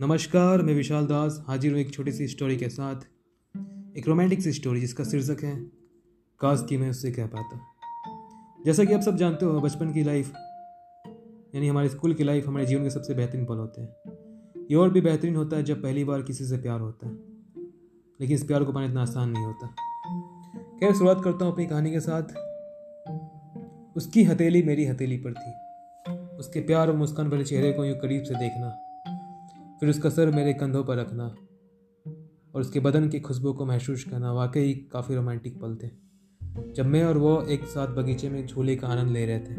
नमस्कार, मैं विशाल दास हाजिर हूँ एक छोटी सी स्टोरी के साथ। एक रोमांटिक सी स्टोरी जिसका शीर्षक है काश कि मैं उससे कह पाता। जैसा कि आप सब जानते हो, बचपन की लाइफ यानी हमारे स्कूल की लाइफ हमारे जीवन के सबसे बेहतरीन पल होते हैं। ये और भी बेहतरीन होता है जब पहली बार किसी से प्यार होता है, लेकिन इस प्यार को पाना इतना आसान नहीं होता। खैर, शुरुआत करता हूँ अपनी कहानी के साथ। उसकी हथेली मेरी हथेली पर थी, उसके प्यार और मुस्कान भरे चेहरे को यूँ करीब से देखना, फिर उसका सर मेरे कंधों पर रखना और उसके बदन की खुशबू को महसूस करना वाकई काफ़ी रोमांटिक पल थे, जब मैं और वो एक साथ बगीचे में झूले का आनंद ले रहे थे।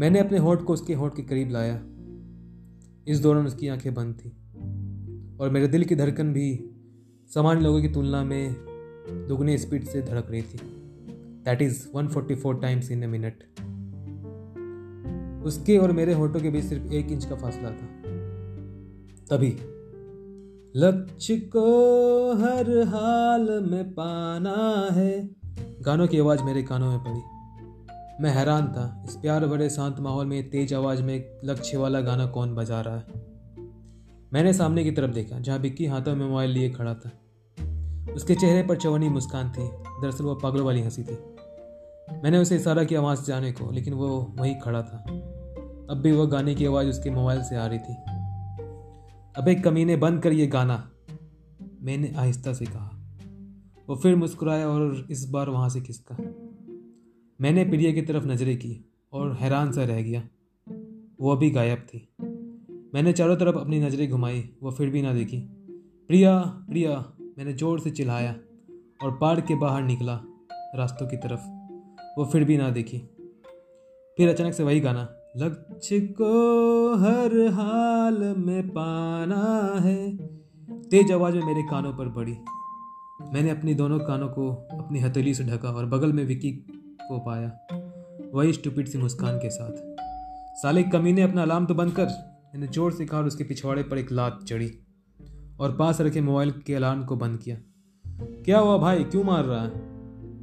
मैंने अपने होंठ को उसके होंठ के करीब लाया। इस दौरान उसकी आंखें बंद थी और मेरे दिल की धड़कन भी सामान्य लोगों की तुलना में दुगनी स्पीड से धड़क रही थी। That is 144 times in a minute. उसके और मेरे होंठों के बीच सिर्फ 1 इंच का फासला था। तभी लक्ष्य को हर हाल में पाना है, गानों की आवाज़ मेरे कानों में पड़ी। मैं हैरान था, इस प्यार भरे शांत माहौल में तेज आवाज़ में लक्ष्य वाला गाना कौन बजा रहा है। मैंने सामने की तरफ देखा जहाँ विक्की हाथों में मोबाइल लिए खड़ा था। उसके चेहरे पर चवनी मुस्कान थी, दरअसल वो पागलों वाली हंसी थी। मैंने उसे इशारा किया वहाँ से जाने को, लेकिन वो वहीं खड़ा था। अब भी वो गाने की आवाज़ उसके मोबाइल से आ रही थी। अबे कमीने, बंद कर ये गाना, मैंने आहिस्ता से कहा। वो फिर मुस्कुराया और इस बार वहाँ से खिसका। मैंने प्रिया की तरफ नज़रें की और हैरान सा रह गया, वो अभी गायब थी। मैंने चारों तरफ अपनी नज़रें घुमाई, वो फिर भी ना देखी। प्रिया प्रिया, मैंने ज़ोर से चिल्लाया और पार्क के बाहर निकला रास्तों की तरफ। वो फिर भी ना देखी। फिर अचानक से वही गाना, लक्ष्य को हर हाल में पाना है, तेज आवाज़ में मेरे कानों पर पड़ी। मैंने अपनी दोनों कानों को अपनी हथेली से ढका और बगल में विक्की को पाया, वही स्टूपिड सी मुस्कान के साथ। साले कमीने, अपना अलार्म तो बंद कर, मैंने जोर से कहा और उसके पिछवाड़े पर एक लात चढ़ी और पास रखे मोबाइल के अलार्म को बंद किया। क्या हुआ भाई, क्यों मार रहा है,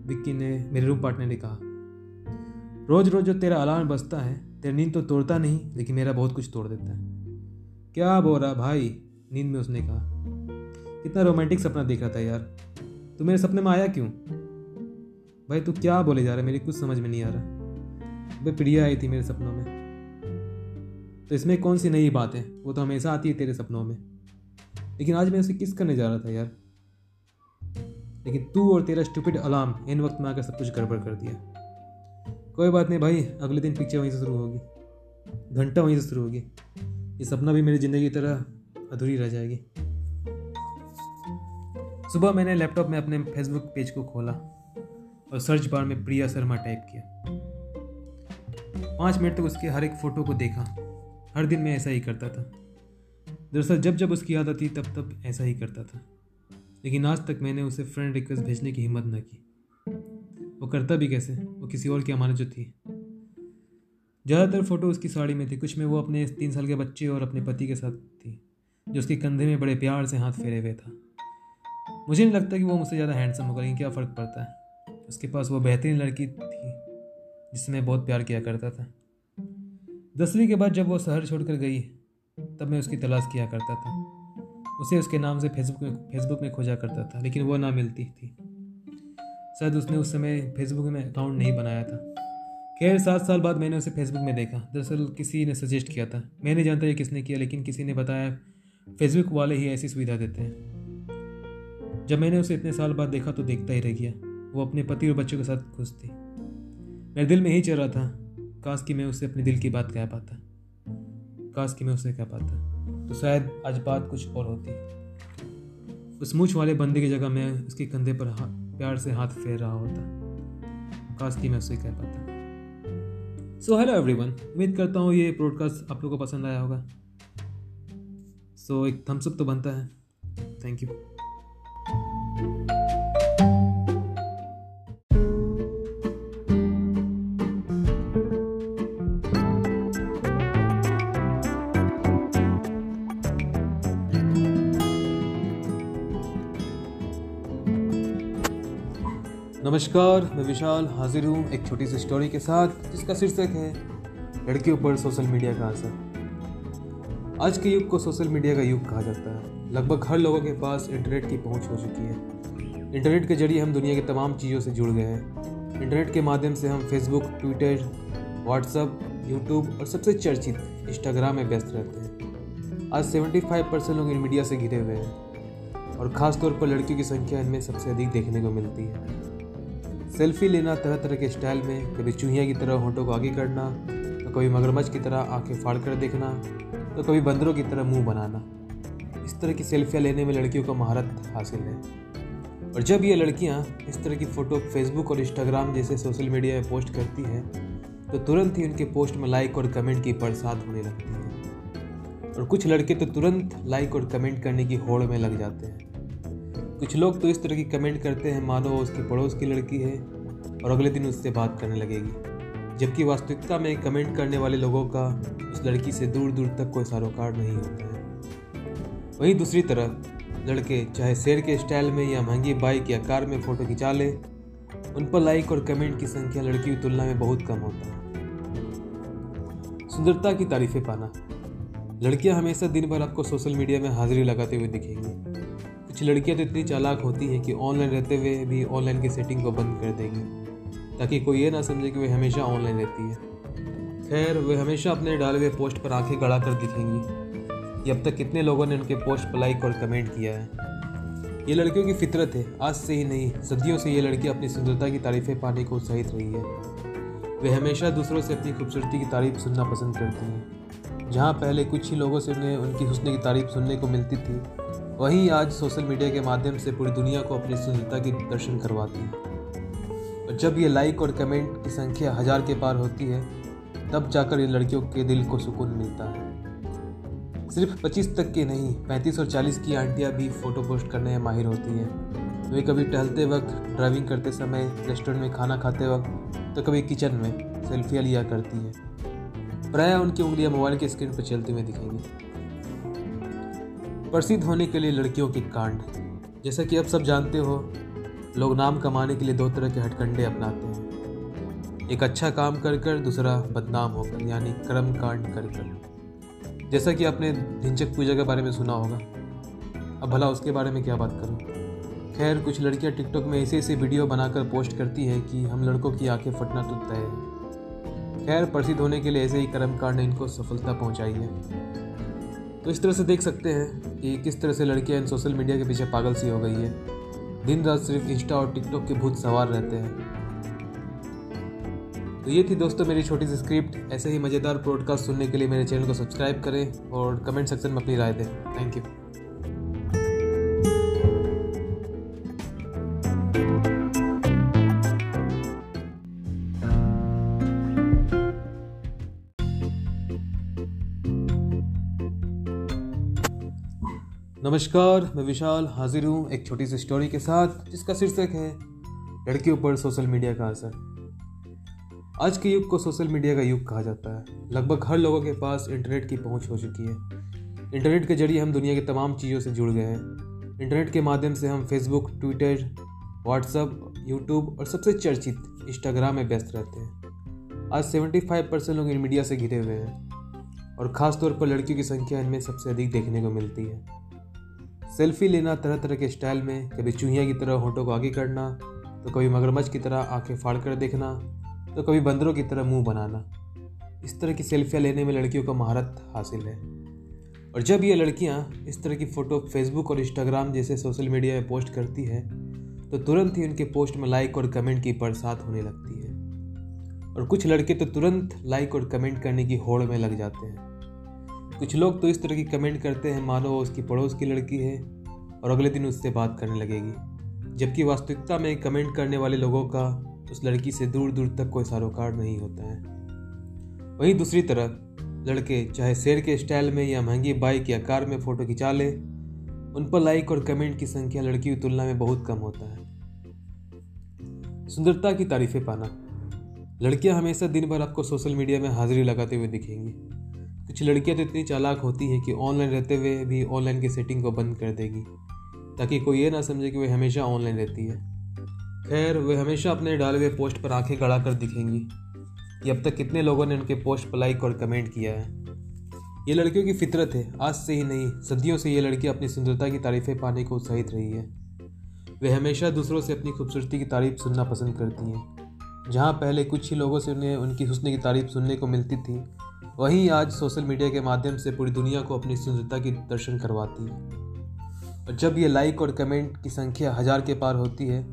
विक्की ने मेरे रूम पार्टनर ने कहा। रोज रोज जो तेरा अलार्म बजता है, तेरी नींद तो तोड़ता नहीं, लेकिन मेरा बहुत कुछ तोड़ देता है। क्या बोल रहा भाई, नींद में उसने कहा। कितना रोमांटिक सपना देख रहा था यार, तू मेरे सपने में आया क्यों भाई, तू क्या बोले जा रहा है, मेरी कुछ समझ में नहीं आ रहा। भाई प्रिया आई थी मेरे सपनों में, तो इसमें कौन सी नई बात है, वो तो हमेशा आती है तेरे सपनों में। लेकिन आज मैं उसे किस करने जा रहा था यार, लेकिन तू और तेरा स्टूपिड अलार्म इन वक्त में आकर सब कुछ गड़बड़ कर दिया। कोई बात नहीं भाई, अगले दिन पिक्चर वहीं से शुरू होगी, घंटा वहीं से शुरू होगी, ये सपना भी मेरी ज़िंदगी की तरह अधूरी रह जाएगी। सुबह मैंने लैपटॉप में अपने फेसबुक पेज को खोला और सर्च बार में प्रिया शर्मा टाइप किया। 5 मिनट तक उसके हर एक फ़ोटो को देखा। हर दिन मैं ऐसा ही करता था, दरअसल जब जब उसकी याद आती तब तब ऐसा ही करता था, लेकिन आज तक मैंने उसे फ्रेंड रिक्वेस्ट भेजने की हिम्मत न की। वो करता भी कैसे, वो किसी और की अमानत जो थी। ज़्यादातर फ़ोटो उसकी साड़ी में थी, कुछ में वो अपने 3 साल के बच्चे और अपने पति के साथ थी, जो उसके कंधे में बड़े प्यार से हाथ फेरे हुए था। मुझे नहीं लगता कि वो मुझसे ज़्यादा हैंडसम होगा, लेकिन क्या फ़र्क पड़ता है। उसके पास वो बेहतरीन लड़की थी जिससे मैं बहुत प्यार किया करता था। 10वीं के बाद जब वो शहर छोड़कर गई, तब मैं उसकी तलाश किया करता था। उसे उसके नाम से फेसबुक में खोजा करता था, लेकिन वो ना मिलती थी। शायद उसने उस समय फेसबुक में अकाउंट नहीं बनाया था। खैर, 7 साल बाद मैंने उसे फेसबुक में देखा। दरअसल किसी ने सजेस्ट किया था, मैं नहीं जानता ये किसने किया, लेकिन किसी ने बताया फेसबुक वाले ही ऐसी सुविधा देते हैं। जब मैंने उसे इतने साल बाद देखा तो देखता ही रह गया। वो अपने पति और बच्चों के साथ खुश थी। मेरे दिल में यही चल रहा था, काश कि मैं उससे अपने दिल की बात कह पाता, काश कि मैं उससे कह पाता, तो शायद आज बात कुछ और होती। उस मूछ वाले बंदे की जगह मैं उसके कंधे पर प्यार से हाथ फेर रहा होता, काश कि मैं उससे कह पाता। सो हेलो एवरीवन, उम्मीद करता हूँ ये पॉडकास्ट आप लोगों को पसंद आया होगा। सो एक थम्स अप तो बनता है। Thank you. नमस्कार, मैं विशाल हाजिर हूँ एक छोटी सी स्टोरी के साथ, जिसका शीर्षक है लड़कियों पर सोशल मीडिया का असर। आज के युग को सोशल मीडिया का युग कहा जाता है। लगभग हर लोगों के पास इंटरनेट की पहुंच हो चुकी है। इंटरनेट के जरिए हम दुनिया की तमाम चीज़ों से जुड़ गए हैं। इंटरनेट के माध्यम से हम फेसबुक, ट्विटर, व्हाट्सएप, यूट्यूब और सबसे चर्चित इंस्टाग्राम में व्यस्त रहते हैं। आज 75% लोग इन मीडिया से घिरे हुए हैं और ख़ासतौर पर लड़कियों की संख्या इनमें सबसे अधिक देखने को मिलती है। सेल्फी लेना तरह तरह के स्टाइल में, कभी चूहिया की तरह होंठों को आगे करना, तो कभी मगरमच्छ की तरह आंखें फाड़ कर देखना, तो कभी बंदरों की तरह मुँह बनाना। इस तरह की सेल्फियाँ लेने में लड़कियों को महारत हासिल है। और जब ये लड़कियाँ इस तरह की फ़ोटो फेसबुक और इंस्टाग्राम जैसे सोशल मीडिया में पोस्ट करती हैं तो तुरंत ही उनके पोस्ट में लाइक और कमेंट की बरसात होने लगती है। और कुछ लड़के तो तुरंत लाइक और कमेंट करने की होड़ में लग जाते हैं। कुछ लोग तो इस तरह की कमेंट करते हैं मानो वो उसके पड़ोस की लड़की है और अगले दिन उससे बात करने लगेगी, जबकि वास्तविकता में कमेंट करने वाले लोगों का उस लड़की से दूर दूर तक कोई सरोकार नहीं होता है। वहीं दूसरी तरफ लड़के चाहे शेर के स्टाइल में या महंगी बाइक या कार में फ़ोटो खिंचा लें, उन पर लाइक और कमेंट की संख्या लड़कियों की तुलना में बहुत कम होता है। सुंदरता की तारीफें पाना। लड़कियां हमेशा दिन भर आपको सोशल मीडिया में हाजिरी लगाते हुए दिखेंगी। कुछ लड़कियां तो इतनी चालाक होती हैं कि ऑनलाइन रहते हुए भी ऑनलाइन की सेटिंग को बंद कर देंगी ताकि कोई ये ना समझे कि वे हमेशा ऑनलाइन रहती है। खैर, वे हमेशा अपने डाले हुए पोस्ट पर आंखें गड़ा कर दिखेंगी। अब तक कितने लोगों ने उनके पोस्ट पर लाइक और कमेंट किया है। ये लड़कियों की फितरत है। आज से ही नहीं, सदियों से ये लड़की अपनी सुंदरता की तारीफ़ें पाने को उत्साहित रही है। वे हमेशा दूसरों से अपनी खूबसूरती की तारीफ सुनना पसंद करती हैं। जहाँ पहले कुछ ही लोगों से उन्हें उनकी हुस्न की तारीफ सुनने को मिलती थी, वहीं आज सोशल मीडिया के माध्यम से पूरी दुनिया को अपनी सुंदरता की दर्शन करवाती है। और जब ये लाइक और कमेंट की संख्या 1000 के पार होती है तब जाकर इन लड़कियों के दिल को सुकून मिलता है। सिर्फ 25 तक के नहीं, 35 और 40 की आंटियां भी फ़ोटो पोस्ट करने में माहिर होती हैं। वे कभी टहलते वक्त, ड्राइविंग करते समय, रेस्टोरेंट में खाना खाते वक्त, तो कभी किचन में सेल्फियां लिया करती हैं। प्रायः उनकी उंगलियां मोबाइल के स्क्रीन पर चलते हुए दिखेंगी। प्रसिद्ध होने के लिए लड़कियों के कांड। जैसा कि आप सब जानते हो, लोग नाम कमाने के लिए दो तरह के हटकंडे अपनाते हैं, एक अच्छा काम कर कर, दूसरा बदनाम होकर यानी कर्म कांड कर कर। जैसा कि आपने धिनचक पूजा के बारे में सुना होगा, अब भला उसके बारे में क्या बात करूं। खैर, कुछ लड़कियां टिकटॉक में ऐसे वीडियो बनाकर पोस्ट करती हैं कि हम लड़कों की आंखें फटना तो तय है। खैर, प्रसिद्ध होने के लिए ऐसे ही कर्मकांड ने इनको सफलता पहुंचाई है। तो इस तरह से देख सकते हैं कि किस तरह से लड़कियाँ इन सोशल मीडिया के पीछे पागल सी हो गई है। दिन रात सिर्फ इंस्टा और टिकटॉक के भूत सवार रहते हैं। तो ये थी दोस्तों मेरी छोटी सी स्क्रिप्ट। ऐसे ही मज़ेदार पॉडकास्ट सुनने के लिए मेरे चैनल को सब्सक्राइब करें और कमेंट सेक्शन में अपनी राय दें। Thank you. नमस्कार, मैं विशाल हाजिर हूँ एक छोटी सी स्टोरी के साथ जिसका शीर्षक है लड़कियों पर सोशल मीडिया का असर। आज के युग को सोशल मीडिया का युग कहा जाता है। लगभग हर लोगों के पास इंटरनेट की पहुंच हो चुकी है। इंटरनेट के जरिए हम दुनिया की तमाम चीज़ों से जुड़ गए हैं। इंटरनेट के माध्यम से हम फेसबुक, ट्विटर, व्हाट्सएप, यूट्यूब और सबसे चर्चित इंस्टाग्राम में व्यस्त रहते हैं। आज 75% लोग इन मीडिया से घिरे हुए हैं और ख़ासतौर पर लड़कियों की संख्या इनमें सबसे अधिक देखने को मिलती है। सेल्फी लेना तरह तरह के स्टाइल में, कभी चूहिया की तरह होंठों को आगे करना, तो कभी मगरमच्छ की तरह आंखें फाड़ कर देखना, तो कभी बंदरों की तरह मुंह बनाना। इस तरह की सेल्फियां लेने में लड़कियों को महारत हासिल है। और जब ये लड़कियां इस तरह की फ़ोटो फेसबुक और इंस्टाग्राम जैसे सोशल मीडिया में पोस्ट करती हैं तो तुरंत ही उनके पोस्ट में लाइक और कमेंट की बरसात होने लगती है। और कुछ लड़के तो तुरंत लाइक और कमेंट करने की होड़ में लग जाते हैं। कुछ लोग तो इस तरह की कमेंट करते हैं मानो वो उसकी पड़ोस की लड़की है और अगले दिन उससे बात करने लगेगी, जबकि वास्तविकता में कमेंट करने वाले लोगों का उस लड़की से दूर दूर तक कोई सरोकार नहीं होता है। वहीं दूसरी तरफ लड़के चाहे शेर के स्टाइल में या महंगी बाइक या कार में फ़ोटो खिंचा लें, उन पर लाइक और कमेंट की संख्या लड़कियों की तुलना में बहुत कम होता है। सुंदरता की तारीफें पाना। लड़कियां हमेशा दिन भर आपको सोशल मीडिया में हाजिरी लगाते हुए दिखेंगी। कुछ लड़कियां तो इतनी चालाक होती हैं कि ऑनलाइन रहते हुए भी ऑनलाइन की सेटिंग को बंद कर देंगी ताकि कोई ये ना समझे कि वे हमेशा ऑनलाइन रहती है। खैर, वे हमेशा अपने डाले हुए पोस्ट पर आंखें गड़ा कर दिखेंगी। अब तक कितने लोगों ने उनके पोस्ट पर लाइक और कमेंट किया है। ये लड़कियों की फितरत है। आज से ही नहीं, सदियों से ये लड़की अपनी सुंदरता की तारीफें पाने को उत्साहित रही है। वे हमेशा दूसरों से अपनी खूबसूरती की तारीफ सुनना पसंद करती हैं। जहाँ पहले कुछ ही लोगों से उन्हें उनकी हुस्न की तारीफ सुनने को मिलती थी, वहीं आज सोशल मीडिया के माध्यम से पूरी दुनिया को अपनी सुंदरता की दर्शन करवाती है। और जब ये लाइक और कमेंट की संख्या 1000 के पार होती है,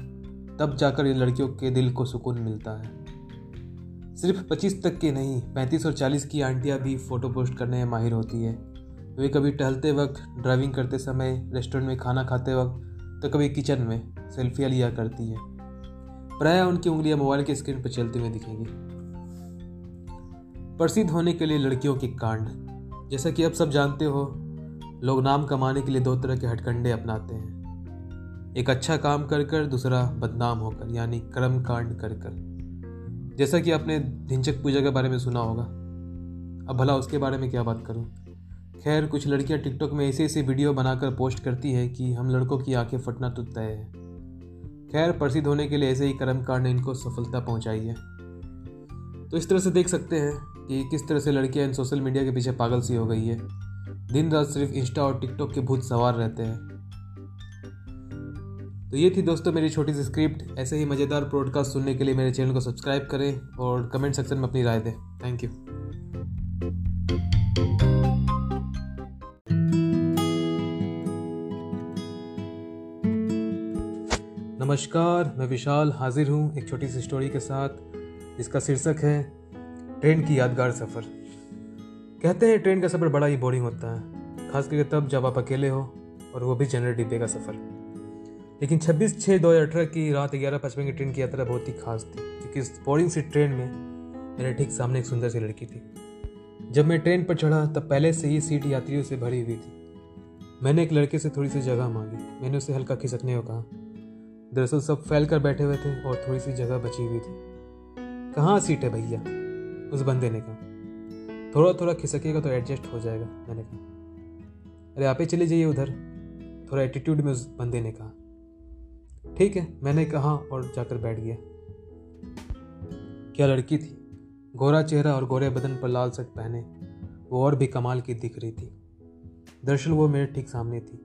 तब जाकर इन लड़कियों के दिल को सुकून मिलता है। सिर्फ 25 तक की नहीं, 35 और 40 की आंटियां भी फ़ोटो पोस्ट करने में माहिर होती है। वे कभी टहलते वक्त, ड्राइविंग करते समय, रेस्टोरेंट में खाना खाते वक्त, तो कभी किचन में सेल्फियां लिया करती है। प्रायः उनकी उंगलियां मोबाइल के स्क्रीन पर चलते हुए दिखेंगी। प्रसिद्ध होने के लिए लड़कियों के कांड, जैसा कि अब सब जानते हो, लोग नाम कमाने के लिए दो तरह के हटकंडे अपनाते हैं। एक अच्छा काम कर कर, दूसरा बदनाम होकर, यानी कर्म कांड कर कर। जैसा कि आपने धिनचक पूजा के बारे में सुना होगा। अब भला उसके बारे में क्या बात करूं। खैर, कुछ लड़कियां टिकटॉक में ऐसे वीडियो बनाकर पोस्ट करती हैं कि हम लड़कों की आंखें फटना तो तय है। खैर, प्रसिद्ध होने के लिए ऐसे ही कर्मकांड ने इनको सफलता पहुंचाई है। तो इस तरह से देख सकते हैं कि किस तरह से लड़कियाँ इन सोशल मीडिया के पीछे पागल सी हो गई है। दिन रात सिर्फ इंस्टा और टिकटॉक के भूत सवार रहते हैं। तो ये थी दोस्तों मेरी छोटी सी स्क्रिप्ट। ऐसे ही मज़ेदार पॉडकास्ट सुनने के लिए मेरे चैनल को सब्सक्राइब करें और कमेंट सेक्शन में अपनी राय दें। Thank you. नमस्कार, मैं विशाल हाजिर हूँ एक छोटी सी स्टोरी के साथ, जिसका शीर्षक है ट्रेन की यादगार सफ़र। कहते हैं ट्रेन का सफ़र बड़ा ही बोरिंग होता है, खास करके तब जब आप अकेले हो, और वो भी जनरल डिब्बे का सफ़र। लेकिन 26/6/2018 की रात 11:55 की ट्रेन की यात्रा बहुत ही खास थी, क्योंकि इस बोरिंग सी ट्रेन में मेरे ठीक सामने एक सुंदर सी लड़की थी। जब मैं ट्रेन पर चढ़ा तब पहले से ही सीट यात्रियों से भरी हुई थी। मैंने एक लड़के से थोड़ी सी जगह मांगी। मैंने उसे हल्का खिसकने को कहा। दरअसल सब फैल कर बैठे हुए थे और थोड़ी सी जगह बची हुई थी। कहाँ सीट है भैया, उस बंदे ने कहा। थोड़ा थोड़ा खिसकेगा तो एडजस्ट हो जाएगा, मैंने कहा। अरे आप ही चले जाइए उधर, थोड़ा एटीट्यूड में उस बंदे ने कहा। ठीक है, मैंने कहा और जाकर बैठ गया। क्या लड़की थी। गोरा चेहरा और गोरे बदन पर लाल शर्ट पहने वो और भी कमाल की दिख रही थी। दरअसल वो मेरे ठीक सामने थी।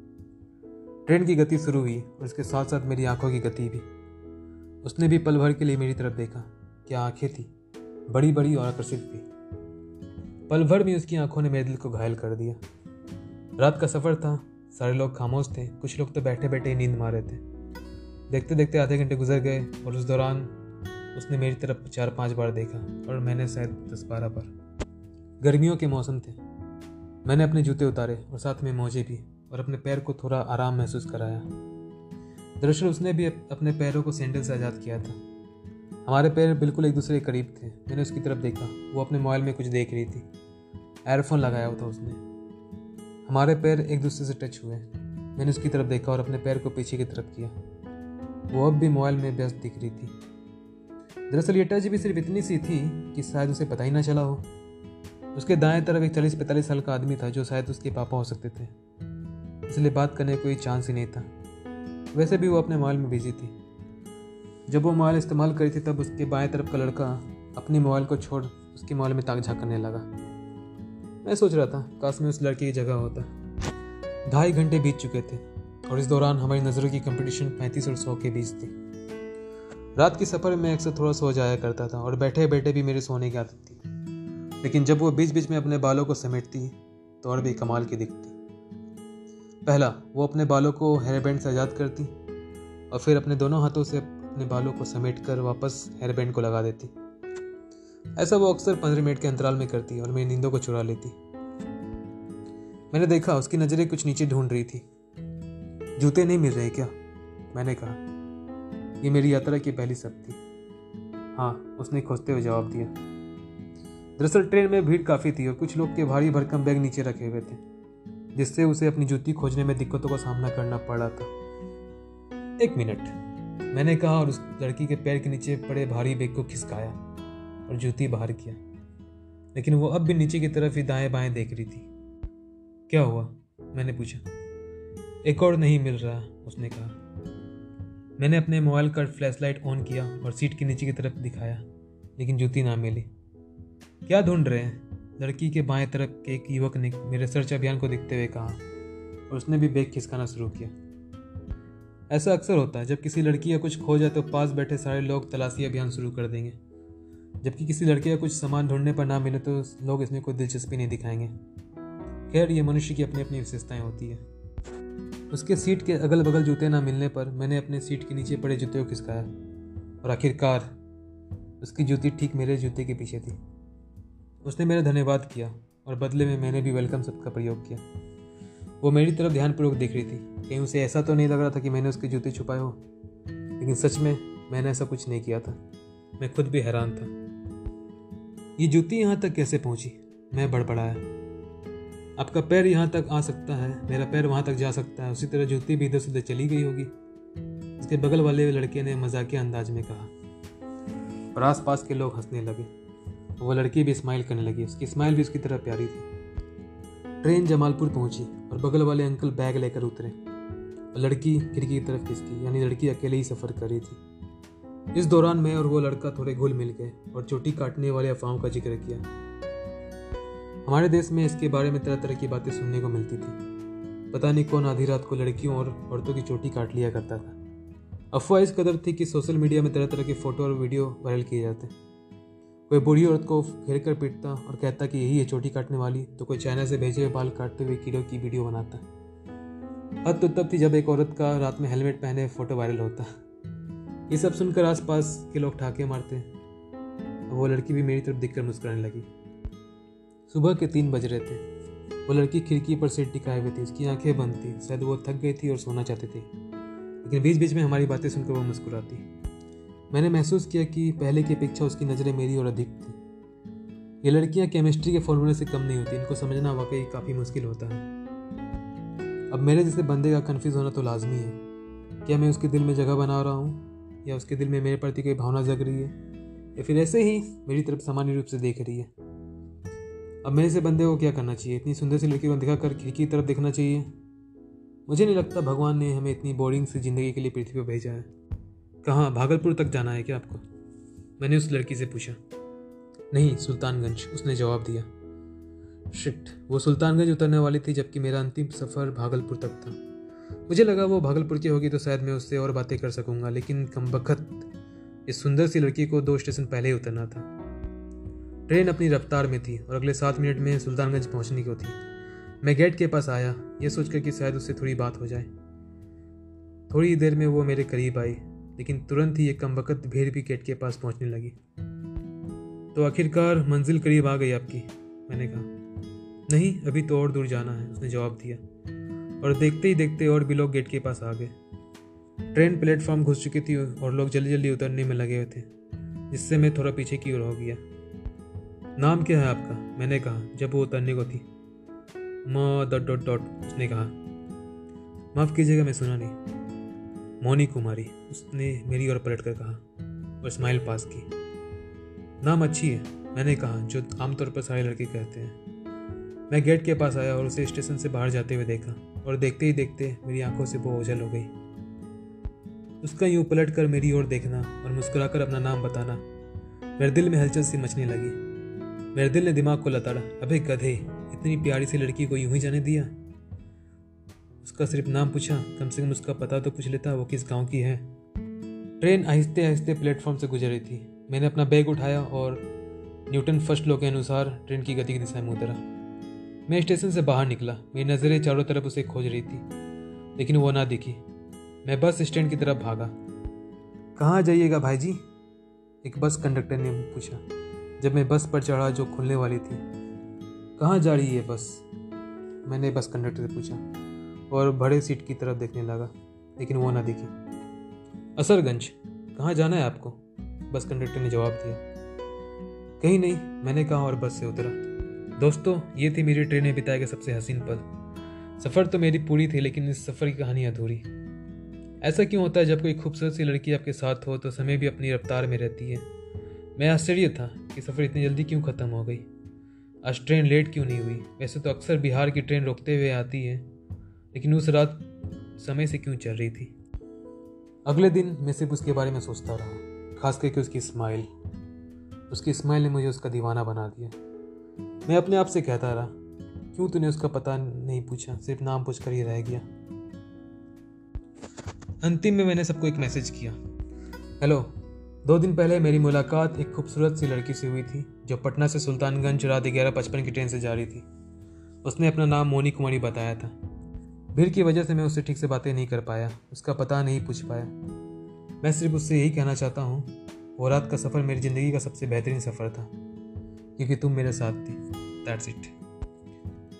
ट्रेन की गति शुरू हुई और उसके साथ साथ मेरी आंखों की गति भी। उसने भी पल भर के लिए मेरी तरफ देखा। क्या आंखें थी, बड़ी बड़ी और आकर्षित थी। पल भर में उसकी आंखों ने मेरे दिल को घायल कर दिया। रात का सफ़र था, सारे लोग खामोश थे, कुछ लोग तो बैठे बैठे नींद मार रहे थे। देखते देखते आधे घंटे गुजर गए और उस दौरान उसने मेरी तरफ 4-5 बार देखा और मैंने शायद 10-12 बार। गर्मियों के मौसम थे। मैंने अपने जूते उतारे और साथ में मोजे भी, और अपने पैर को थोड़ा आराम महसूस कराया। दरअसल उसने भी अपने पैरों को सैंडल से आज़ाद किया था। हमारे पैर बिल्कुल एक दूसरे के करीब थे। मैंने उसकी तरफ देखा, वो अपने मोबाइल में कुछ देख रही थी। एयरफोन लगाया हुआ था उसने। हमारे पैर एक दूसरे से टच हुए। मैंने उसकी तरफ देखा और अपने पैर को पीछे की तरफ किया। वो अब भी मोबाइल में व्यस्त दिख रही थी। दरअसल ये टच भी सिर्फ इतनी सी थी कि शायद उसे पता ही ना चला हो। उसके दाएं तरफ एक 40-45 साल का आदमी था, जो शायद उसके पापा हो सकते थे, इसलिए बात करने का कोई चांस ही नहीं था। वैसे भी वो अपने मोबाइल में बिजी थी। जब वो मोबाइल इस्तेमाल करी थी तब उसके बाएं तरफ का लड़का अपने मोबाइल को छोड़ उसके मोबाइल में ताक झाँक करने लगा। मैं सोच रहा था काश मैं उस लड़की की जगह होता। 2.5 घंटे बीत चुके थे और इस दौरान हमारी नज़रों की कंपटीशन 35 और 100 के बीच थी। रात के सफ़र में अक्सर थोड़ा सो जाया करता था और बैठे बैठे भी मेरे सोने की आदत थी। लेकिन जब वो बीच बीच में अपने बालों को समेटती तो और भी कमाल की दिखती। पहला, वो अपने बालों को हेयर बैंड से आज़ाद करती और फिर अपने दोनों हाथों से अपने बालों को समेट कर वापस हेयर बैंड को लगा देती। ऐसा वो अक्सर 15 मिनट के अंतराल में करती और मेरी नींदों को चुरा लेती। मैंने देखा उसकी नज़रें कुछ नीचे ढूंढ रही थी। जूते नहीं मिल रहे क्या, मैंने कहा। ये मेरी यात्रा की पहली शब्द थी। हाँ, उसने खोजते हुए जवाब दिया। दरअसल ट्रेन में भीड़ काफ़ी थी और कुछ लोग के भारी भरकम बैग नीचे रखे हुए थे, जिससे उसे अपनी जूती खोजने में दिक्कतों का सामना करना पड़ा था। 1 मिनट, मैंने कहा और उस लड़की के पैर के नीचे पड़े भारी बैग को खिसकाया और जूती बाहर किया। लेकिन वो अब भी नीचे की तरफ ही दाएँ बाएँ देख रही थी। क्या हुआ, मैंने पूछा। 1 और नहीं मिल रहा, उसने कहा। मैंने अपने मोबाइल का फ्लैशलाइट ऑन किया और सीट के नीचे की तरफ दिखाया, लेकिन जूती ना मिली। क्या ढूंढ रहे हैं, लड़की के बाएं तरफ एक युवक ने मेरे सर्च अभियान को देखते हुए कहा और उसने भी बैग खिसकाना शुरू किया। ऐसा अक्सर होता है, जब किसी लड़की का कुछ खो जाए तो पास बैठे सारे लोग तलाशी अभियान शुरू कर देंगे, जबकि किसी लड़के का कुछ सामान ढूंढने पर ना मिले तो लोग इसमें कोई दिलचस्पी नहीं दिखाएंगे। खैर, ये मनुष्य की अपनी अपनी विशेषताएं होती है। उसके सीट के अगल बगल जूते ना मिलने पर मैंने अपने सीट के नीचे पड़े जूते को खिसकाया और आखिरकार उसकी जूती ठीक मेरे जूते के पीछे थी। उसने मेरा धन्यवाद किया और बदले में मैंने भी वेलकम शब्द का प्रयोग किया। वो मेरी तरफ ध्यानपूर्वक देख रही थी, कहीं उसे ऐसा तो नहीं लग रहा था कि मैंने उसके जूते छुपाए हो, लेकिन सच में मैंने ऐसा कुछ नहीं किया था। मैं खुद भी हैरान था, ये जूती यहाँ तक कैसे पहुँची? मैं बड़बड़ाया। आपका पैर यहाँ तक आ सकता है, मेरा पैर वहाँ तक जा सकता है, उसी तरह जूती भी इधर से उधर चली गई होगी, उसके बगल वाले लड़के ने मजाकिया अंदाज में कहा और आस पास के लोग हंसने लगे। वो लड़की भी स्माइल करने लगी, उसकी स्माइल भी उसकी तरह प्यारी थी। ट्रेन जमालपुर पहुंची और बगल वाले अंकल बैग लेकर उतरे और लड़की खिड़की की तरफ खिसकी, यानी लड़की अकेले ही सफ़र कर रही थी। इस दौरान मैं और वो लड़का थोड़े घुल मिल गए और चोटी काटने वाले अफवाहों का जिक्र किया। हमारे देश में इसके बारे में तरह तरह की बातें सुनने को मिलती थी। पता नहीं कौन आधी रात को लड़कियों और औरतों की चोटी काट लिया करता था। अफवाह इस कदर थी कि सोशल मीडिया में तरह तरह के फ़ोटो और वीडियो वायरल किए जाते। कोई बूढ़ी औरत को घेर कर पीटता और कहता कि यही है चोटी काटने वाली, तो कोई चाइना से भेजे हुए बाल काटते हुए कीड़ों की वीडियो बनाता। हद तो तब थी जब एक औरत का रात में हेलमेट पहने फ़ोटो वायरल होता। ये सब सुनकर आसपास के लोग ठाके मारते। वो लड़की भी मेरी तरफ दिखकर मुस्कुराने लगी। सुबह के 3 बज रहे थे। वो लड़की खिड़की पर सिर टिकाए हुए थी, उसकी आंखें बंद थी। शायद वो थक गई थी और सोना चाहती थी, लेकिन बीच बीच में हमारी बातें सुनकर वो मुस्कुराती। मैंने महसूस किया कि पहले की अपेक्षा उसकी नज़रें मेरी और अधिक थी। ये लड़कियां केमिस्ट्री के फॉर्मूले से कम नहीं होती, इनको समझना वाकई काफ़ी मुश्किल होता है। अब मेरे जैसे बंदे का कन्फ्यूज़ होना तो लाजमी है। क्या मैं उसके दिल में जगह बना रहा हूँ, या उसके दिल में मेरे प्रति कोई भावना जग रही है, या फिर ऐसे ही मेरी तरफ सामान्य रूप से देख रही है? अब मेरे से बंदे को क्या करना चाहिए? इतनी सुंदर सी लड़की को दिखाकर खिड़की की तरफ देखना चाहिए? मुझे नहीं लगता भगवान ने हमें इतनी बोरिंग सी ज़िंदगी के लिए पृथ्वी पर भेजा है। कहाँ, भागलपुर तक जाना है क्या आपको? मैंने उस लड़की से पूछा। नहीं, सुल्तानगंज, उसने जवाब दिया। शिट, वो सुल्तानगंज उतरने वाली थी, जबकि मेरा अंतिम सफ़र भागलपुर तक था। मुझे लगा वो भागलपुर की होगी तो शायद मैं उससे और बातें कर सकूँगा, लेकिन कमबख्त इस सुंदर सी लड़की को 2 स्टेशन पहले ही उतरना था। ट्रेन अपनी रफ्तार में थी और अगले 7 मिनट में सुल्तानगंज पहुँचने को थी। मैं गेट के पास आया, यह सोचकर कि शायद उससे थोड़ी बात हो जाए। थोड़ी देर में वो मेरे करीब आई, लेकिन तुरंत ही ये कमबख्त भीड़ भी गेट के पास पहुंचने लगी। तो आखिरकार मंजिल करीब आ गई आपकी, मैंने कहा। नहीं, अभी तो और दूर जाना है, उसने जवाब दिया। और देखते ही देखते और भी लोग गेट के पास आ गए। ट्रेन प्लेटफॉर्म घुस चुकी थी और लोग जल्दी जल्दी उतरने में लगे हुए थे, जिससे मैं थोड़ा पीछे की ओर हो गया। नाम क्या है आपका? मैंने कहा जब वो उतरने को थी। .. उसने कहा। माफ़ कीजिएगा, मैं सुना नहीं। मौनी कुमारी, उसने मेरी ओर पलट कर कहा और स्माइल पास की। नाम अच्छी है, मैंने कहा, जो आमतौर पर सारे लड़के कहते हैं। मैं गेट के पास आया और उसे स्टेशन से बाहर जाते हुए देखा, और देखते ही देखते मेरी आंखों से वो ओझल हो गई। उसका यूँ पलट कर मेरी ओर देखना और मुस्कुरा कर अपना नाम बताना, मेरे दिल में हलचल सी मचने लगी। मेरे दिल ने दिमाग को लताड़ा। अबे गधे, इतनी प्यारी सी लड़की को यूं ही जाने दिया? उसका सिर्फ नाम पूछा, कम से कम उसका पता तो पूछ लेता, वो किस गांव की है। ट्रेन आहिस्ते आहिस्ते प्लेटफॉर्म से गुजर रही थी। मैंने अपना बैग उठाया और न्यूटन फर्स्ट लॉ के अनुसार ट्रेन की गति की दिशा में उतरा। मैं स्टेशन से बाहर निकला। मेरी नज़रें चारों तरफ उसे खोज रही थी, लेकिन वो ना दिखी। मैं बस स्टैंड की तरफ भागा। कहाँ जाइएगा भाई जी? एक बस कंडक्टर ने पूछा जब मैं बस पर चढ़ा जो खुलने वाली थी। कहाँ जा रही है बस? मैंने बस कंडक्टर से पूछा और बड़े सीट की तरफ देखने लगा, लेकिन वो ना दिखी। असरगंज, कहाँ जाना है आपको? बस कंडक्टर ने जवाब दिया। कहीं नहीं, मैंने कहा और बस से उतरा। दोस्तों, ये थी मेरी ट्रेन में बिताए गए सबसे हसीन पल। सफ़र तो मेरी पूरी थी, लेकिन इस सफ़र की कहानी अधूरी। ऐसा क्यों होता है जब कोई खूबसूरत सी लड़की आपके साथ हो तो समय भी अपनी रफ्तार में रहती है? मैं आश्चर्य था कि सफ़र इतनी जल्दी क्यों ख़त्म हो गई। आज ट्रेन लेट क्यों नहीं हुई? वैसे तो अक्सर बिहार की ट्रेन रोकते हुए आती है, लेकिन उस रात समय से क्यों चल रही थी? अगले दिन मैं सिर्फ उसके बारे में सोचता रहा, खास करके उसकी स्माइल। उसकी स्माइल ने मुझे उसका दीवाना बना दिया। मैं अपने आप से कहता रहा, क्यों तूने उसका पता नहीं पूछा, सिर्फ नाम पूछकर ही रह गया। अंतिम में मैंने सबको एक मैसेज किया। हेलो, 2 दिन पहले मेरी मुलाकात एक खूबसूरत सी लड़की से हुई थी जो पटना से सुल्तानगंज रात 11:55 की ट्रेन से जा रही थी। उसने अपना नाम मौनी कुमारी बताया था। भीड़ की वजह से मैं उससे ठीक से बातें नहीं कर पाया, उसका पता नहीं पूछ पाया। मैं सिर्फ उससे यही कहना चाहता हूँ, वो रात का सफ़र मेरी ज़िंदगी का सबसे बेहतरीन सफ़र था क्योंकि तुम मेरे साथ थी। That's it.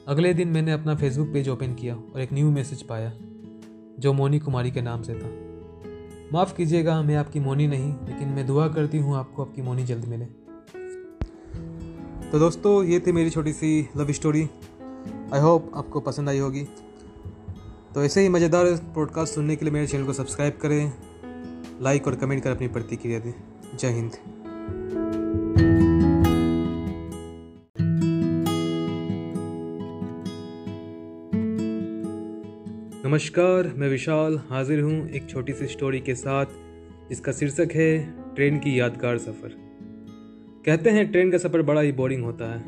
अगले दिन मैंने अपना फेसबुक पेज ओपन किया और एक न्यू मैसेज पाया जो मौनी कुमारी के नाम से था। माफ़ कीजिएगा, मैं आपकी मौनी नहीं, लेकिन मैं दुआ करती हूँ आपको आपकी मौनी जल्द मिले। तो दोस्तों, ये थी मेरी छोटी सी लव स्टोरी। आई होप आपको पसंद आई होगी। तो ऐसे ही मज़ेदार पॉडकास्ट सुनने के लिए मेरे चैनल को सब्सक्राइब करें, लाइक और कमेंट कर अपनी प्रतिक्रिया दें। जय हिंद। नमस्कार, मैं विशाल हाजिर हूँ एक छोटी सी स्टोरी के साथ जिसका शीर्षक है ट्रेन की यादगार सफ़र। कहते हैं ट्रेन का सफ़र बड़ा ही बोरिंग होता है,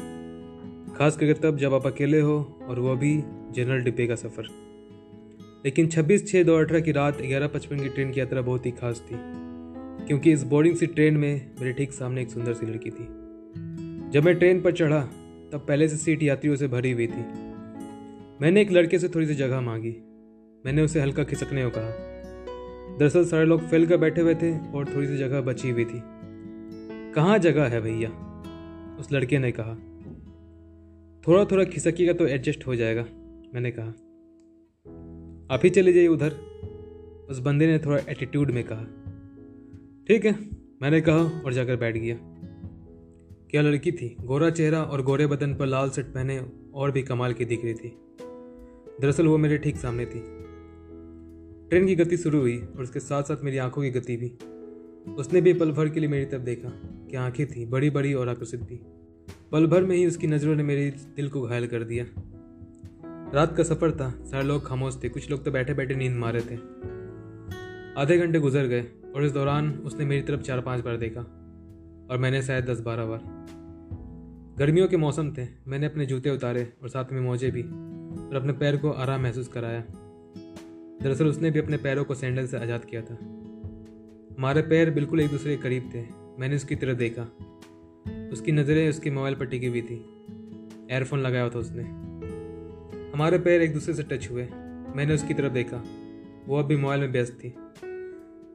खास करके तब जब आप अकेले हो, और वो भी जनरल डिब्बे का सफ़र। लेकिन 26/6/2018 की रात 11:55 की ट्रेन की यात्रा बहुत ही खास थी, क्योंकि इस बोरिंग सी ट्रेन में मेरे ठीक सामने एक सुंदर सी लड़की थी। जब मैं ट्रेन पर चढ़ा तब पहले से सीट यात्रियों से भरी हुई थी। मैंने एक लड़के से थोड़ी सी जगह मांगी, मैंने उसे हल्का खिसकने को कहा। दरअसल सारे लोग फैल कर बैठे हुए थे और थोड़ी सी जगह बची हुई थी। कहाँ जगह है भैया, उस लड़के ने कहा। थोड़ा थोड़ा खिसकिएगा तो एडजस्ट हो जाएगा, मैंने कहा। आप ही चले जाइए उधर, उस बंदे ने थोड़ा एटीट्यूड में कहा। ठीक है, मैंने कहा और जाकर बैठ गया। क्या लड़की थी, गोरा चेहरा और गोरे बदन पर लाल शर्ट पहने और भी कमाल की दिख रही थी। दरअसल वो मेरे ठीक सामने थी। ट्रेन की गति शुरू हुई और उसके साथ साथ मेरी आंखों की गति भी। उसने भी पल भर के लिए मेरी तरफ देखा। क्या आंखें थी, बड़ी बड़ी और आकर्षित भी। पल भर में ही उसकी नज़रों ने मेरे दिल को घायल कर दिया। रात का सफ़र था, सारे लोग खामोश थे, कुछ लोग तो बैठे बैठे नींद मारे थे। आधे घंटे गुजर गए और इस दौरान उसने मेरी तरफ 4-5 बार देखा और मैंने शायद 10-12 बार। गर्मियों के मौसम थे, मैंने अपने जूते उतारे और साथ में मोजे भी, और अपने पैर को आराम महसूस कराया। दरअसल उसने भी अपने पैरों को सैंडल से आज़ाद किया था। हमारे पैर बिल्कुल एक दूसरे के करीब थे। मैंने उसकी तरफ देखा, उसकी नज़रें उसके मोबाइल पर टिकी हुई थी। एयरफोन लगाया हुआ था उसने। हमारे पैर एक दूसरे से टच हुए। मैंने उसकी तरफ देखा, वो अब भी मोबाइल में व्यस्त थी।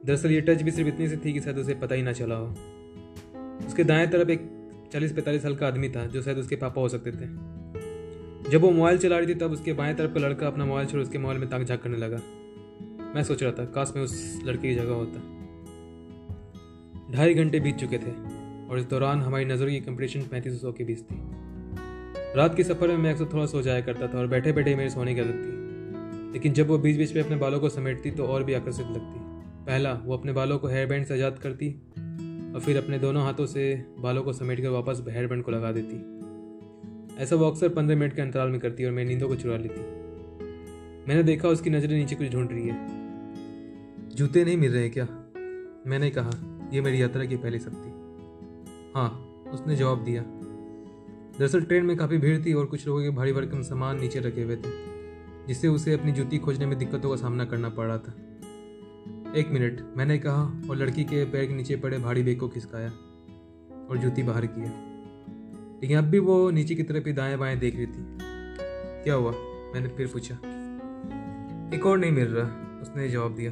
दरअसल ये टच भी सिर्फ इतनी सी थी कि शायद उसे पता ही ना चला हो। उसके दाएँ तरफ एक 40-45 साल का आदमी था जो शायद उसके पापा हो सकते थे। जब वो मोबाइल चला रही थी तब उसके बाएं तरफ का लड़का अपना मोबाइल छोड़ उसके मोबाइल में ताक झाँक करने लगा। मैं सोच रहा था काश मैं उस लड़के की जगह होता। 2.5 घंटे बीत चुके थे और इस दौरान हमारी नज़रों की कंपटीशन 3500 के बीच थी। रात के सफ़र में मैं अक्सर थोड़ा सो जाया करता था और बैठे बैठे मेरी सोने की आदत थी। लेकिन जब वो बीच बीच में अपने बालों को समेटती तो और भी आकर्षित लगती। पहला वो अपने बालों को हेयर बैंड से आज़ाद करती और फिर अपने दोनों हाथों से बालों को समेट कर वापस हेयर बैंड को लगा देती। ऐसा वो अक्सर 15 मिनट के अंतराल में करती और मेरी नींदों को चुरा लेती। मैंने देखा उसकी नज़रें नीचे कुछ ढूंढ रही है। जूते नहीं मिल रहे हैं क्या, मैंने कहा। ये मेरी यात्रा की पहली सख्ती। हाँ, उसने जवाब दिया। दरअसल ट्रेन में काफ़ी भीड़ थी और कुछ लोगों के भारी भरकम सामान नीचे रखे हुए थे, जिससे उसे अपनी जूती खोजने में दिक्कतों का सामना करना पड़ रहा था। 1 मिनट, मैंने कहा और लड़की के पैर के नीचे पड़े भारी बैग को खिसकाया और जूती बाहर किया। लेकिन अब भी वो नीचे की तरफ ही दाएं बाएं देख रही थी। क्या हुआ, मैंने फिर पूछा। एक और नहीं मिल रहा, उसने जवाब दिया।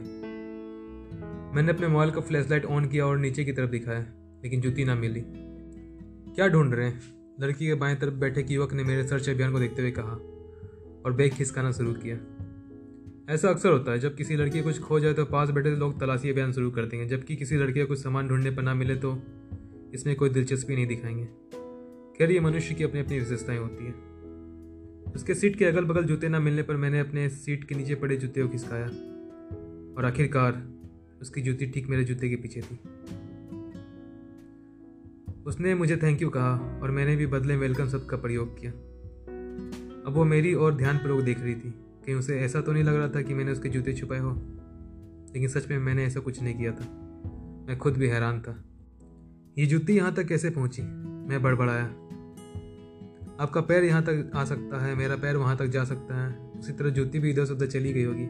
मैंने अपने मोबाइल का फ्लैशलाइट ऑन किया और नीचे की तरफ दिखाया, लेकिन जूती ना मिली। क्या ढूंढ रहे हैं, लड़की के बाएं तरफ बैठे युवक ने मेरे सर्च अभियान को देखते हुए कहा और बैग खिसकाना शुरू किया। ऐसा अक्सर होता है, जब किसी लड़की कुछ खो जाए तो पास बैठे लोग तलाशी अभियान शुरू कर देंगे, जबकि किसी लड़की को कुछ सामान ढूंढने पर ना मिले तो इसमें कोई दिलचस्पी नहीं दिखाएंगे। खैर, ये मनुष्य की अपनी अपनी विशेषताएं होती हैं। उसके सीट के अगल बगल जूते ना मिलने पर मैंने अपने सीट के नीचे पड़े जूते को खिसकाया और आखिरकार उसकी जूती ठीक मेरे जूते के पीछे थी। उसने मुझे थैंक यू कहा और मैंने भी बदले वेलकम शब्द का प्रयोग किया। अब वो मेरी और ध्यानपूर्वक देख रही थी, कहीं उसे ऐसा तो नहीं लग रहा था कि मैंने उसके जूते छुपाए हो। लेकिन सच में मैंने ऐसा कुछ नहीं किया था। मैं खुद भी हैरान था, ये जूती यहाँ तक कैसे पहुँची, मैं बड़बड़ाया। आपका पैर यहाँ तक आ सकता है, मेरा पैर वहाँ तक जा सकता है। उसी तरह जूती भी इधर से उधर चली गई होगी।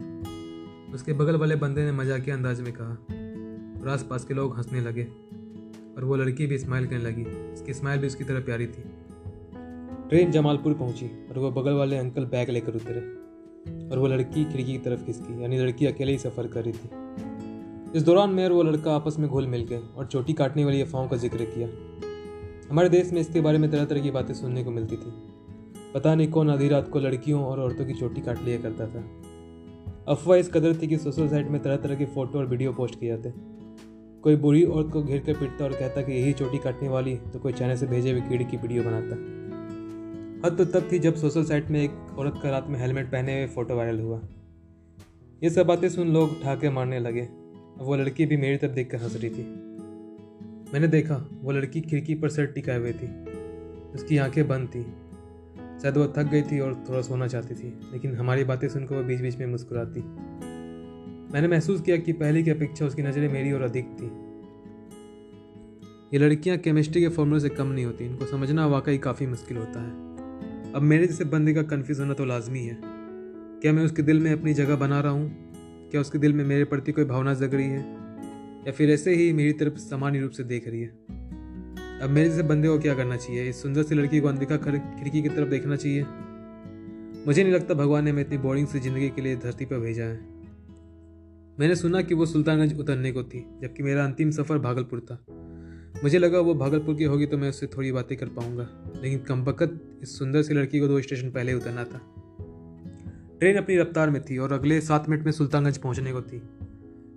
उसके बगल वाले बंदे ने मजाकिया अंदाज में कहा और आस पास के लोग हंसने लगे और वो लड़की भी स्माइल करने लगी। उसकी स्माइल भी उसकी तरह प्यारी थी। ट्रेन जमालपुर पहुंची और वो बगल वाले अंकल बैग लेकर उतरे और वो लड़की खिड़की की तरफ खिसकी, यानी लड़की अकेले ही सफ़र कर रही थी। इस दौरान मैं और वो लड़का आपस में घुल मिल गए और चोटी काटने वाली अफवाहों का जिक्र किया। हमारे देश में इसके बारे में तरह तरह की बातें सुनने को मिलती थी। पता नहीं कौन आधी रात को लड़कियों और औरतों की चोटी काट लिया करता था। अफवाह इस कदर थी कि सोशल साइट में तरह तरह के फ़ोटो और वीडियो पोस्ट किए जाते। कोई बुरी औरत को घेर कर पीटता और कहता कि यही चोटी काटने वाली, तो कोई चाइना से भेजे हुए कीड़े की वीडियो बनाता। हद तो तब थी जब सोशल साइट में एक औरत का रात में हेलमेट पहने हुए फ़ोटो वायरल हुआ। ये सब बातें सुन लोग ठाके मारने लगे। अब वो लड़की भी मेरी तरफ देख कर हंस रही थी। मैंने देखा वो लड़की खिड़की पर सर टिकाए हुए थी, उसकी आँखें बंद थी। शायद वो थक गई थी और थोड़ा सोना चाहती थी, लेकिन हमारी बातें सुनकर वो बीच बीच में मुस्कुराती। मैंने महसूस किया कि पहले की अपेक्षा उसकी नज़रें मेरी और अधिक थी। ये लड़कियां केमिस्ट्री के फॉर्मूले से कम नहीं होती, इनको समझना वाकई काफ़ी मुश्किल होता है। अब मेरे जैसे बंदे का कन्फ्यूज़ होना तो लाजमी है। क्या मैं उसके दिल में अपनी जगह बना रहा हूँ? क्या उसके दिल में मेरे प्रति कोई भावना जग रही है, या फिर ऐसे ही मेरी तरफ सामान्य रूप से देख रही है? अब मेरे जैसे बंदे को क्या करना चाहिए? इस सुंदर सी लड़की को अनदेखा खिड़की की तरफ देखना चाहिए? मुझे नहीं लगता भगवान ने मैं इतनी बोरिंग सी ज़िंदगी के लिए धरती पर भेजा है। मैंने सुना कि वो सुल्तानगंज उतरने को थी, जबकि मेरा अंतिम सफ़र भागलपुर था। मुझे लगा वो भागलपुर की होगी तो मैं उससे थोड़ी बातें कर पाऊंगा, लेकिन कमबख्त इस सुंदर सी लड़की को 2 स्टेशन पहले उतरना था। ट्रेन अपनी रफ्तार में थी और अगले 7 मिनट में सुल्तानगंज पहुंचने को थी।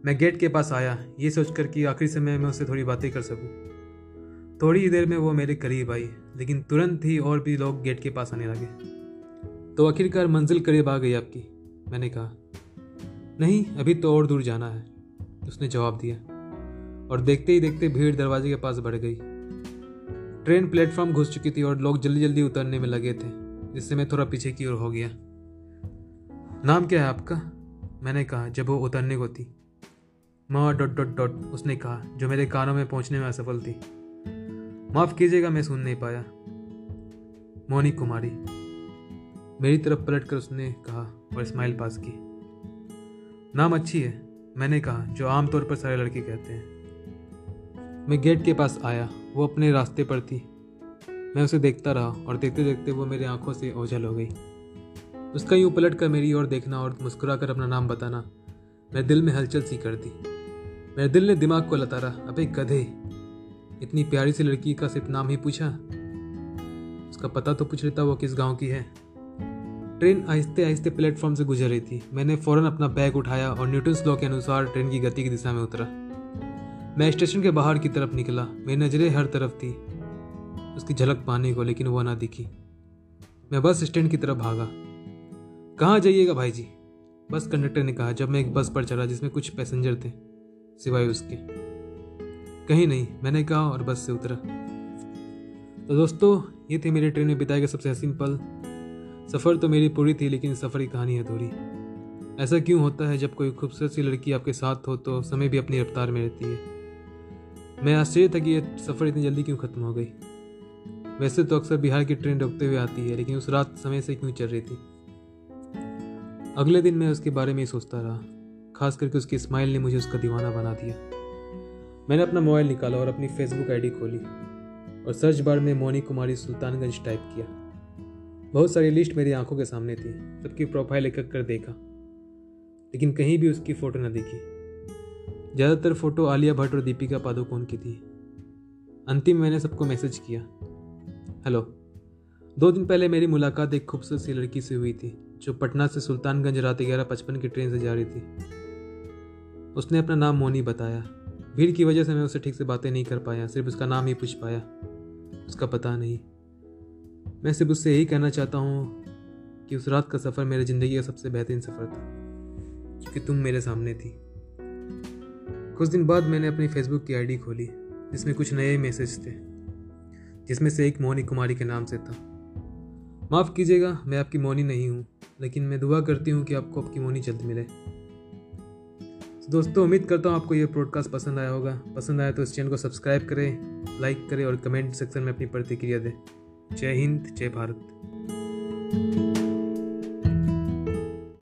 मैं गेट के पास आया, ये सोचकर कि आखिरी समय में उससे थोड़ी बातें कर सकूँ। थोड़ी ही देर में वो मेरे करीब आई, लेकिन तुरंत ही और भी लोग गेट के पास आने लगे। तो आखिरकार मंजिल करीब आ गई आपकी, मैंने कहा। नहीं, अभी तो और दूर जाना है, उसने जवाब दिया। और देखते ही देखते भीड़ दरवाजे के पास बढ़ गई। ट्रेन प्लेटफॉर्म घुस चुकी थी और लोग जल्दी जल्दी उतरने में लगे थे, जिससे मैं थोड़ा पीछे की ओर हो गया। नाम क्या है आपका? मैंने कहा जब वो उतरने को थी। माँ ... उसने कहा, जो मेरे कानों में पहुँचने में असफल थी। माफ़ कीजिएगा, मैं सुन नहीं पाया। मौनी कुमारी, मेरी तरफ पलट कर उसने कहा और स्माइल पास की। नाम अच्छी है, मैंने कहा, जो आमतौर पर सारे लड़के कहते हैं। मैं गेट के पास आया, वो अपने रास्ते पर थी। मैं उसे देखता रहा और देखते देखते वो मेरी आंखों से ओझल हो गई। उसका यूँ पलट कर मेरी ओर देखना और मुस्कुरा कर अपना नाम बताना मेरे दिल में हलचल सी कर दी। मेरे दिल ने दिमाग को लतारा। अबे गधे, इतनी प्यारी सी लड़की का सिर्फ नाम ही पूछा? उसका पता तो पूछ लेता, वो किस गाँव की है। ट्रेन आहिस्ते आहिस्ते प्लेटफॉर्म से गुजर रही थी। मैंने फ़ौरन अपना बैग उठाया और न्यूटन्स लॉ के अनुसार ट्रेन की गति की दिशा में उतरा। मैं स्टेशन के बाहर की तरफ निकला। मेरी नज़रें हर तरफ थी उसकी झलक पाने को, लेकिन वो ना दिखी। मैं बस स्टैंड की तरफ भागा। कहाँ जाइएगा भाई जी, बस कंडक्टर ने कहा जब मैं एक बस पर चढ़ा जिसमें कुछ पैसेंजर थे सिवाय उसके। कहीं नहीं, मैंने कहा और बस से उतरा। तो दोस्तों, ये थे मेरी ट्रेन में बिताए गए सबसे हसीन पल। सफ़र तो मेरी पूरी थी, लेकिन सफ़र की कहानी अधूरी। ऐसा क्यों होता है जब कोई खूबसूरत सी लड़की आपके साथ हो तो समय भी अपनी रफ्तार में रहती है? मैं आश्चर्य था कि यह सफ़र इतनी जल्दी क्यों ख़त्म हो गई। वैसे तो अक्सर बिहार की ट्रेन रुकते हुए आती है, लेकिन उस रात समय से क्यों चल रही थी? अगले दिन मैं उसके बारे में ही सोचता रहा। खास करके उसकी स्माइल ने मुझे उसका दीवाना बना दिया। मैंने अपना मोबाइल निकाला और अपनी फेसबुक आई डी खोली और सर्च बार में मौनी कुमारी सुल्तानगंज टाइप किया। बहुत सारी लिस्ट मेरी आंखों के सामने थी। सबकी प्रोफाइल एक एक कर देखा, लेकिन कहीं भी उसकी फ़ोटो न दिखी। ज़्यादातर फ़ोटो आलिया भट्ट और दीपिका पादुकोण की थी। अंतिम मैंने सबको मैसेज किया, हेलो, 2 दिन पहले मेरी मुलाकात एक खूबसूरत सी लड़की से हुई थी जो पटना से सुल्तानगंज रात 11:55 की ट्रेन से जा रही थी। उसने अपना नाम मौनी बताया। भीड़ की वजह से मैं उससे ठीक से बातें नहीं कर पाया, सिर्फ उसका नाम ही पूछ पाया, उसका पता नहीं। मैं सिर्फ उससे यही कहना चाहता हूँ कि उस रात का सफ़र मेरे ज़िंदगी का सबसे बेहतरीन सफ़र था, क्योंकि तुम मेरे सामने थी। कुछ दिन बाद मैंने अपनी फेसबुक की आईडी खोली, जिसमें कुछ नए मैसेज थे, जिसमें से एक मौनी कुमारी के नाम से था। माफ़ कीजिएगा, मैं आपकी मौनी नहीं हूँ, लेकिन मैं दुआ करती हूँ कि आपको आपकी मौनी जल्द मिले। दोस्तों, उम्मीद करता हूँ आपको यह पॉडकास्ट पसंद आया होगा। पसंद आया तो इस चैनल को सब्सक्राइब करें, लाइक करें और कमेंट सेक्शन में अपनी प्रतिक्रिया दें। जय हिंद, जय भारत।